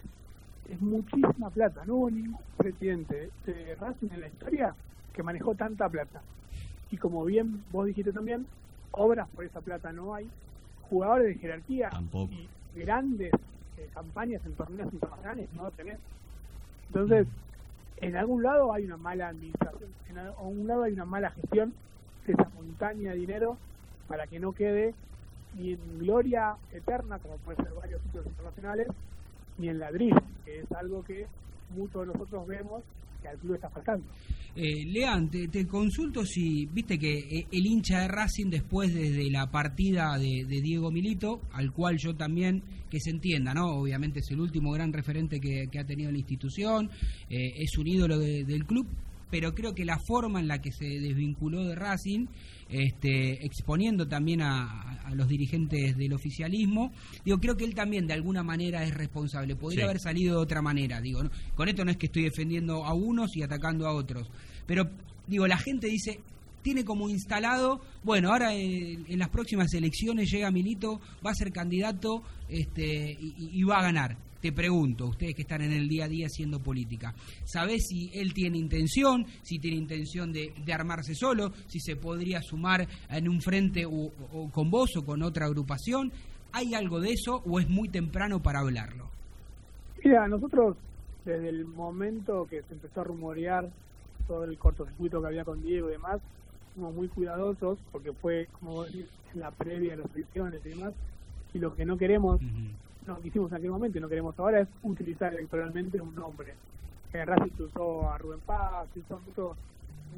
Es muchísima plata. No hubo ningún presidente de Racing en la historia que manejó tanta plata. Y como bien vos dijiste también, obras por esa plata no hay, jugadores de jerarquía tampoco, y grandes campañas en torneos internacionales no tenés. Entonces, en algún lado hay una mala administración, en algún lado hay una mala gestión de esa montaña de dinero para que no quede ni en gloria eterna, como puede ser varios sitios internacionales, ni en ladrillo, que es algo que muchos de nosotros vemos que al club está faltando. Lean, te consulto si viste que el hincha de Racing después desde la partida de Diego Milito, al cual yo también, que se entienda, ¿no? Obviamente es el último gran referente que ha tenido la institución, es un ídolo del club, pero creo que la forma en la que se desvinculó de Racing, exponiendo también a los dirigentes del oficialismo, creo que él también de alguna manera es responsable, podría haber salido de otra manera, ¿no? Con esto no es que estoy defendiendo a unos y atacando a otros, pero la gente dice, tiene como instalado, bueno, ahora en las próximas elecciones llega Milito, va a ser candidato y va a ganar. Te pregunto, ustedes que están en el día a día haciendo política, ¿sabés si él tiene intención, de armarse solo, si se podría sumar en un frente o con vos o con otra agrupación? ¿Hay algo de eso o es muy temprano para hablarlo? Mira, nosotros desde el momento que se empezó a rumorear todo el cortocircuito que había con Diego y demás, fuimos muy cuidadosos porque fue, como decir, en la previa de las elecciones y demás, y lo que no queremos... No hicimos en aquel momento y no queremos ahora es utilizar electoralmente un nombre. Racing usó a Rubén Paz, usó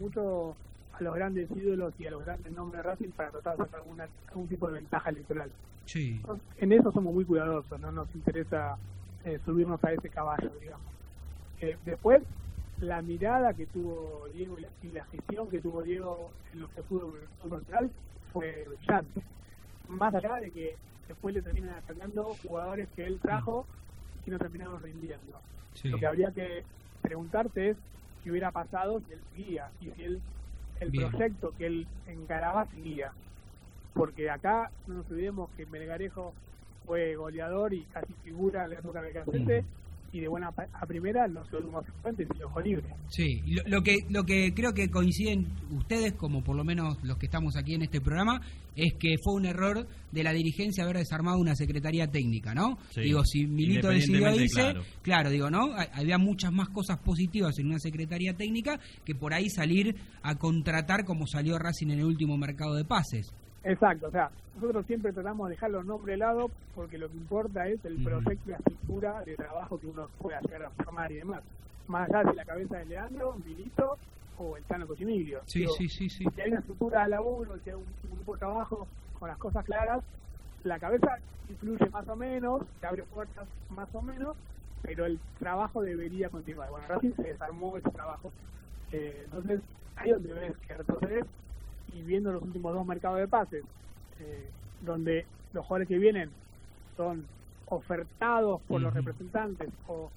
mucho a los grandes ídolos y a los grandes nombres de Racing para tratar de sacar algún tipo de ventaja electoral. Sí. Entonces, en eso somos muy cuidadosos, no nos interesa subirnos a ese caballo, digamos. Después, la mirada que tuvo Diego y la gestión que tuvo Diego en lo que fue central fue brillante. Más allá de que después le terminan atacando jugadores que él trajo y no terminaron rindiendo. Sí. Lo que habría que preguntarte es qué hubiera pasado si él seguía, y si el proyecto que él encaraba seguía. Porque acá no nos olvidemos que Melgarejo fue goleador y casi figura en la época de Calcete, y de buena a primera los últimos 50 y los libres. Sí, lo que creo que coinciden ustedes, como por lo menos los que estamos aquí en este programa, es que fue un error de la dirigencia haber desarmado una secretaría técnica, ¿no? Sí. Si Milito decidió irse, claro, ¿no? Había muchas más cosas positivas en una secretaría técnica que por ahí salir a contratar como salió Racing en el último mercado de pases. Exacto, nosotros siempre tratamos de dejar los nombres de lado porque lo que importa es el proyecto y la estructura de trabajo que uno pueda llegar a formar y demás. Más allá de la cabeza de Leandro, Milito o el Tano Cochinilio. Sí. Si hay una estructura de laburo, si hay un grupo de trabajo con las cosas claras, la cabeza influye más o menos, te abre puertas más o menos, pero el trabajo debería continuar. Bueno, Racing se desarmó ese trabajo. Entonces, hay donde ves que retroceder. Y viendo los últimos 2 mercados de pases, donde los jugadores que vienen son ofertados por los representantes o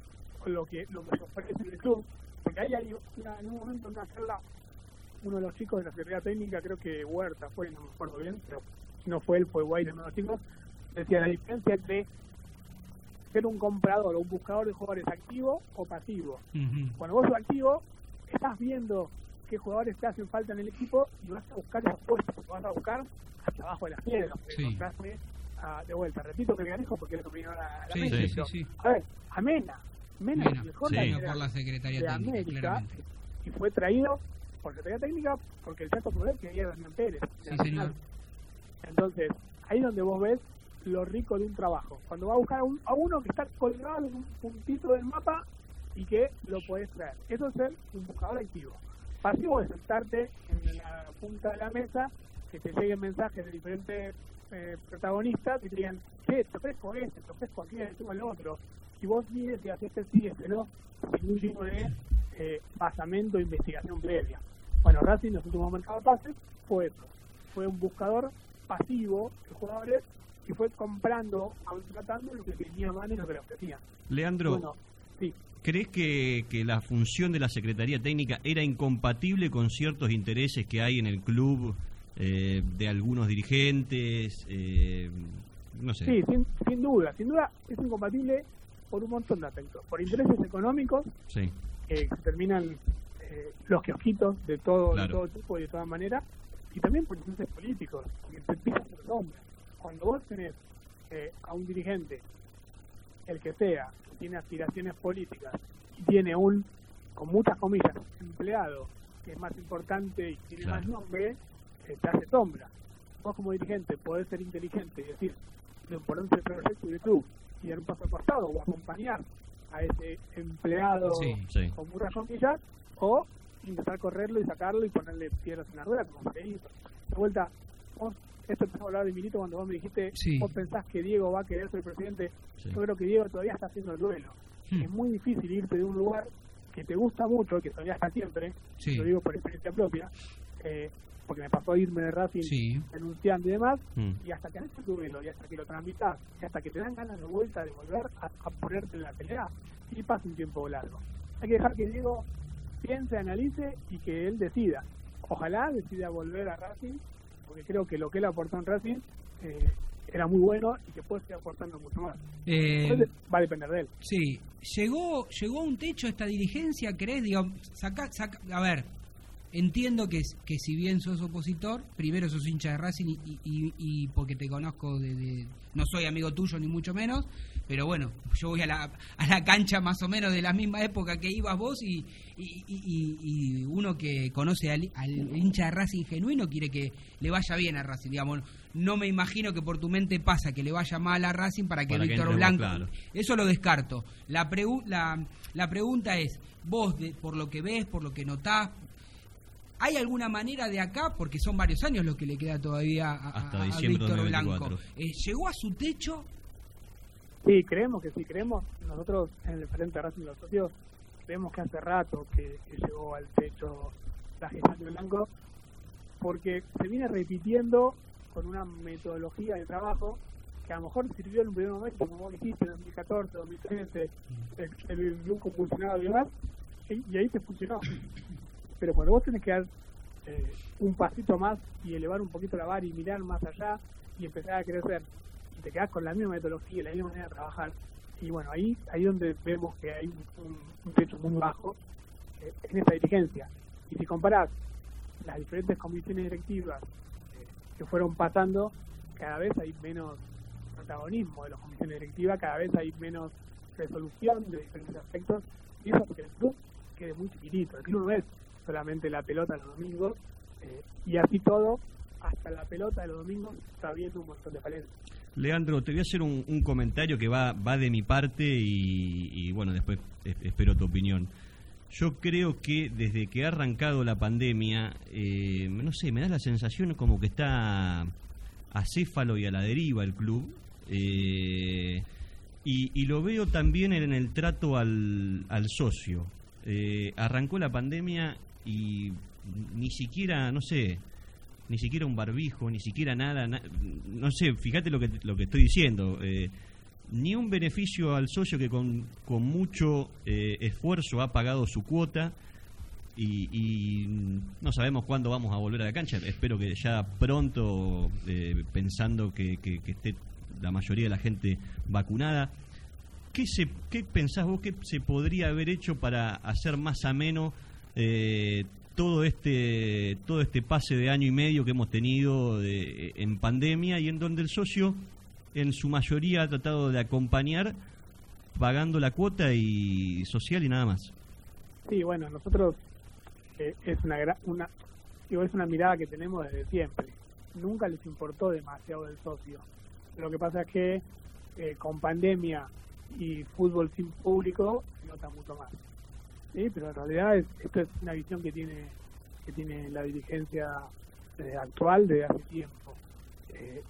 lo que ofrece el club, porque ahí hay en un momento en una charla, uno de los chicos de la Secretaría Técnica, creo que Huerta fue, no me acuerdo bien, pero no fue él, fue Guaira, uno de los chicos, decía la diferencia entre ser un comprador o un buscador de jugadores activo o pasivo. Cuando vos sos activo, estás viendo qué jugadores te hacen falta en el equipo y vas a buscar esos puestos, vas a buscar hasta abajo de las piedras, porque encontraste de vuelta, repito que me ganejo porque es lo que vinieron a la mesa. A ver, a Mena es mejor por la Secretaría de Técnica, América, claramente. Y fue traído por la Secretaría Técnica porque el Chato Poder quería a Pérez. Entonces, ahí donde vos ves lo rico de un trabajo, cuando vas a buscar a uno que está colgado en un puntito del mapa y que lo podés traer. Eso es ser un buscador activo. Pasivo de sentarte en la punta de la mesa, que te lleguen mensajes de diferentes protagonistas y te digan, che, te ofrezco este, te ofrezco aquel, te ofrezco el otro. Si vos mires y haces este sí, este no, sin un tipo de basamento, investigación previa. Bueno, Racing en los últimos mercados de pases fue eso. Fue un buscador pasivo de jugadores y fue comprando, aún tratando lo que tenía mano y lo que le ofrecía. Leandro, bueno, sí. ¿Crees que la función de la Secretaría Técnica era incompatible con ciertos intereses que hay en el club de algunos dirigentes? No sé. Sí, sin duda es incompatible por un montón de aspectos. Por intereses económicos, sí, que terminan los kiosquitos de todo, claro, de todo tipo y de toda manera, y también por intereses políticos, porque se empiezan los nombres. Cuando vos tenés a un dirigente, el que sea, que tiene aspiraciones políticas y tiene un, con muchas comillas, empleado que es más importante y tiene, claro, más nombre, te hace sombra. Vos como dirigente podés ser inteligente y decir, lo importante del proyecto de club y dar un paso al costado o acompañar a ese empleado, sí, con muchas comillas, o intentar correrlo y sacarlo y ponerle piedras en la rueda, como se hizo. De vuelta, vos, esto empezó a hablar de Milito cuando vos me dijiste, sí, vos pensás que Diego va a querer ser presidente, sí, yo creo que Diego todavía está haciendo el duelo. Sí. Es muy difícil irte de un lugar que te gusta mucho, que todavía está siempre, sí, lo digo por experiencia propia, porque me pasó a irme de Racing, sí, denunciando y demás, y hasta que haces el duelo, y hasta que lo transmitas, y hasta que te dan ganas de vuelta de volver a ponerte en la pelea, y pasa un tiempo largo. Hay que dejar que Diego piense, analice y que él decida. Ojalá decida volver a Racing, porque creo que lo que él aportó en Racing era muy bueno y que puede seguir aportando mucho más. Entonces, va a depender de él. Sí, llegó a un techo esta dirigencia, ¿crees? Digamos, a ver, entiendo que si bien sos opositor, primero sos hincha de Racing y porque te conozco, no soy amigo tuyo ni mucho menos, pero bueno, yo voy a la cancha más o menos de la misma época que ibas vos y uno que conoce al hincha de Racing genuino quiere que le vaya bien a Racing, digamos. No me imagino que por tu mente pasa que le vaya mal a Racing para que Víctor Blanco... Claro. Eso lo descarto. La pregunta es, vos, por lo que ves, por lo que notás, ¿hay alguna manera de acá, porque son varios años los que le queda todavía hasta diciembre de 2024. Blanco, llegó a su techo? Sí, creemos. Nosotros en el Frente de Racing de los Socios creemos que hace rato que llegó al techo la gestión de Blanco, porque se viene repitiendo con una metodología de trabajo que a lo mejor sirvió en un primer momento, como vos dijiste, en 2014, 2013, el club convulsionado y demás, y ahí se funcionó. Pero cuando vos tenés que dar un pasito más y elevar un poquito la vara y mirar más allá y empezar a crecer, y te quedás con la misma metodología, la misma manera de trabajar, y bueno, ahí donde vemos que hay un techo muy bajo en esa dirigencia. Y si comparás las diferentes comisiones directivas que fueron pasando, cada vez hay menos protagonismo de las comisiones directivas, cada vez hay menos resolución de diferentes aspectos, y eso porque el club queda muy chiquitito, el club no es solamente la pelota los domingos, y así todo, hasta la pelota de los domingos está viendo un montón de falencias. Leandro, te voy a hacer un comentario que va de mi parte y bueno, después espero tu opinión. Yo creo que desde que ha arrancado la pandemia, no sé, me da la sensación como que está acéfalo y a la deriva el club, y lo veo también en el trato al socio. Arrancó la pandemia y ni siquiera, no sé, ni siquiera un barbijo, ni siquiera nada, no sé, fíjate lo que estoy diciendo, ni un beneficio al socio que con mucho esfuerzo ha pagado su cuota y no sabemos cuándo vamos a volver a la cancha, espero que ya pronto, pensando que esté la mayoría de la gente vacunada. ¿Qué pensás vos que se podría haber hecho para hacer más ameno todo este pase de año y medio que hemos tenido en pandemia y en donde el socio en su mayoría ha tratado de acompañar pagando la cuota y social y nada más? Sí, bueno, nosotros es una mirada que tenemos desde siempre. Nunca les importó demasiado el socio. Lo que pasa es que con pandemia y fútbol sin público se nota mucho más, ¿sí? Pero en realidad esto es una visión que tiene la dirigencia actual de hace tiempo.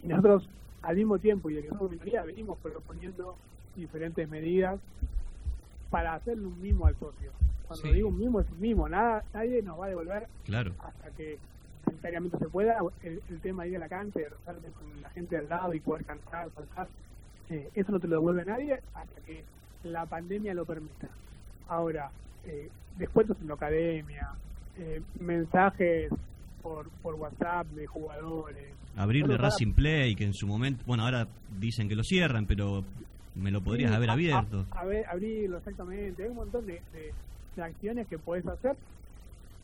Y nosotros, al mismo tiempo y en la minoría, venimos proponiendo diferentes medidas para hacerle un mimo al socio. Cuando digo un mimo, es un mimo. Nadie nos va a devolver hasta que sanitariamente se pueda. El tema ahí de la cancha, de rozarte con la gente al lado y poder cantar, saltar, eso no te lo devuelve a nadie hasta que la pandemia lo permita. Ahora, descuentos en la academia, mensajes por WhatsApp de jugadores. Abrir de Racing Play, que en su momento, bueno, ahora dicen que lo cierran, pero me lo podrías haber abierto. Abrirlo, exactamente. Hay un montón de acciones que podés hacer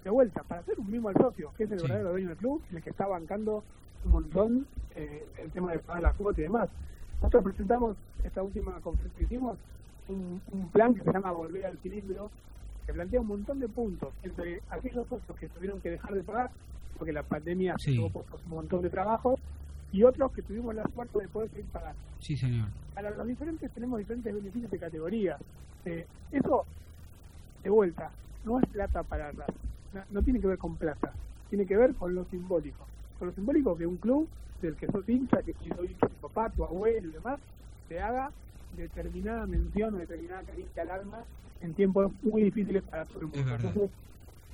de vuelta para hacer un mimo al socio, que es el verdadero dueño del club, el que está bancando un montón el tema de pagar la cuota y demás. Nosotros presentamos esta última conferencia que hicimos un plan que se llama Volver al Equilibrio, que plantea un montón de puntos entre aquellos socios que tuvieron que dejar de pagar porque la pandemia tuvo un montón de trabajo, y otros que tuvimos la suerte de poder seguir pagando. Sí, señor. Para los diferentes tenemos diferentes beneficios de categoría. Eso, de vuelta, no es plata para nada. No tiene que ver con plata, tiene que ver con lo simbólico. Con lo simbólico que un club del que sos hincha, que si soy hincha tu papá, tu abuelo y demás, te haga determinada mención o determinada caricia al alma en tiempos muy difíciles para todo el mundo.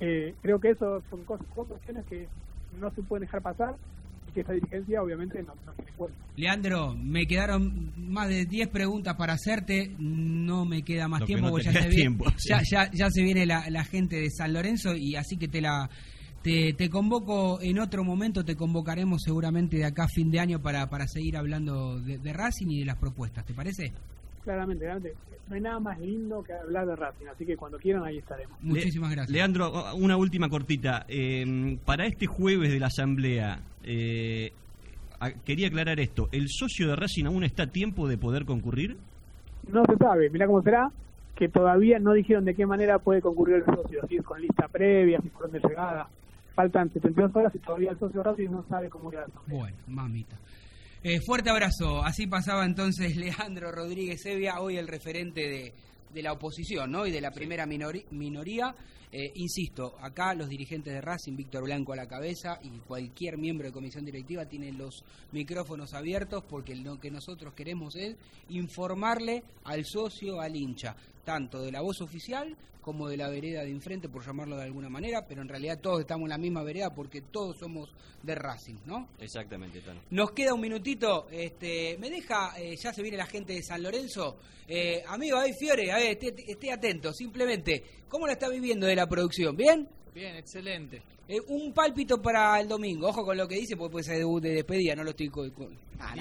Entonces, creo que eso son cuestiones que no se pueden dejar pasar y que esta dirigencia obviamente no tiene cuenta. Leandro, me quedaron más de 10 preguntas para hacerte, no me queda más tiempo, porque ya se viene la gente de San Lorenzo, y así que te convoco en otro momento, te convocaremos seguramente de acá a fin de año para seguir hablando de Racing y de las propuestas, ¿te parece? Claramente, no hay nada más lindo que hablar de Racing, así que cuando quieran ahí estaremos. Muchísimas gracias. Leandro, una última cortita. Para este jueves de la asamblea, quería aclarar esto. ¿El socio de Racing aún está a tiempo de poder concurrir? No se sabe, mirá cómo será, que todavía no dijeron de qué manera puede concurrir el socio, si es con lista previa, si es con de llegada. Faltan 72 horas y todavía el socio de Racing no sabe cómo ir a la asamblea. Bueno, mamita. Fuerte abrazo. Así pasaba entonces Leandro Rodríguez Sevilla, hoy el referente de la oposición, ¿no? Y de la primera minoría. Insisto, acá los dirigentes de Racing, Víctor Blanco a la cabeza, y cualquier miembro de comisión directiva tiene los micrófonos abiertos, porque lo que nosotros queremos es informarle al socio, al hincha, tanto de la voz oficial como de la vereda de enfrente, por llamarlo de alguna manera, pero en realidad todos estamos en la misma vereda porque todos somos de Racing, ¿no? Exactamente, Tano. Nos queda un minutito, me deja, ya se viene la gente de San Lorenzo. Amigo, ahí Fiore, a ver, esté atento, simplemente, ¿cómo la está viviendo de la producción? ¿Bien? Bien, excelente. Un pálpito para el domingo, ojo con lo que dice, porque puede ser de despedida, no lo estoy...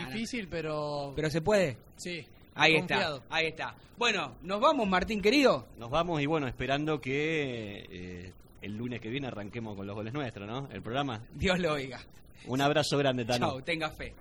Difícil, pero... ¿Pero se puede? Sí. Ahí está. Bueno, nos vamos, Martín, querido. Nos vamos, y bueno, esperando que el lunes que viene arranquemos con los goles nuestros, ¿no? El programa. Dios lo oiga. Un abrazo grande, Tano. Chau, tenga fe.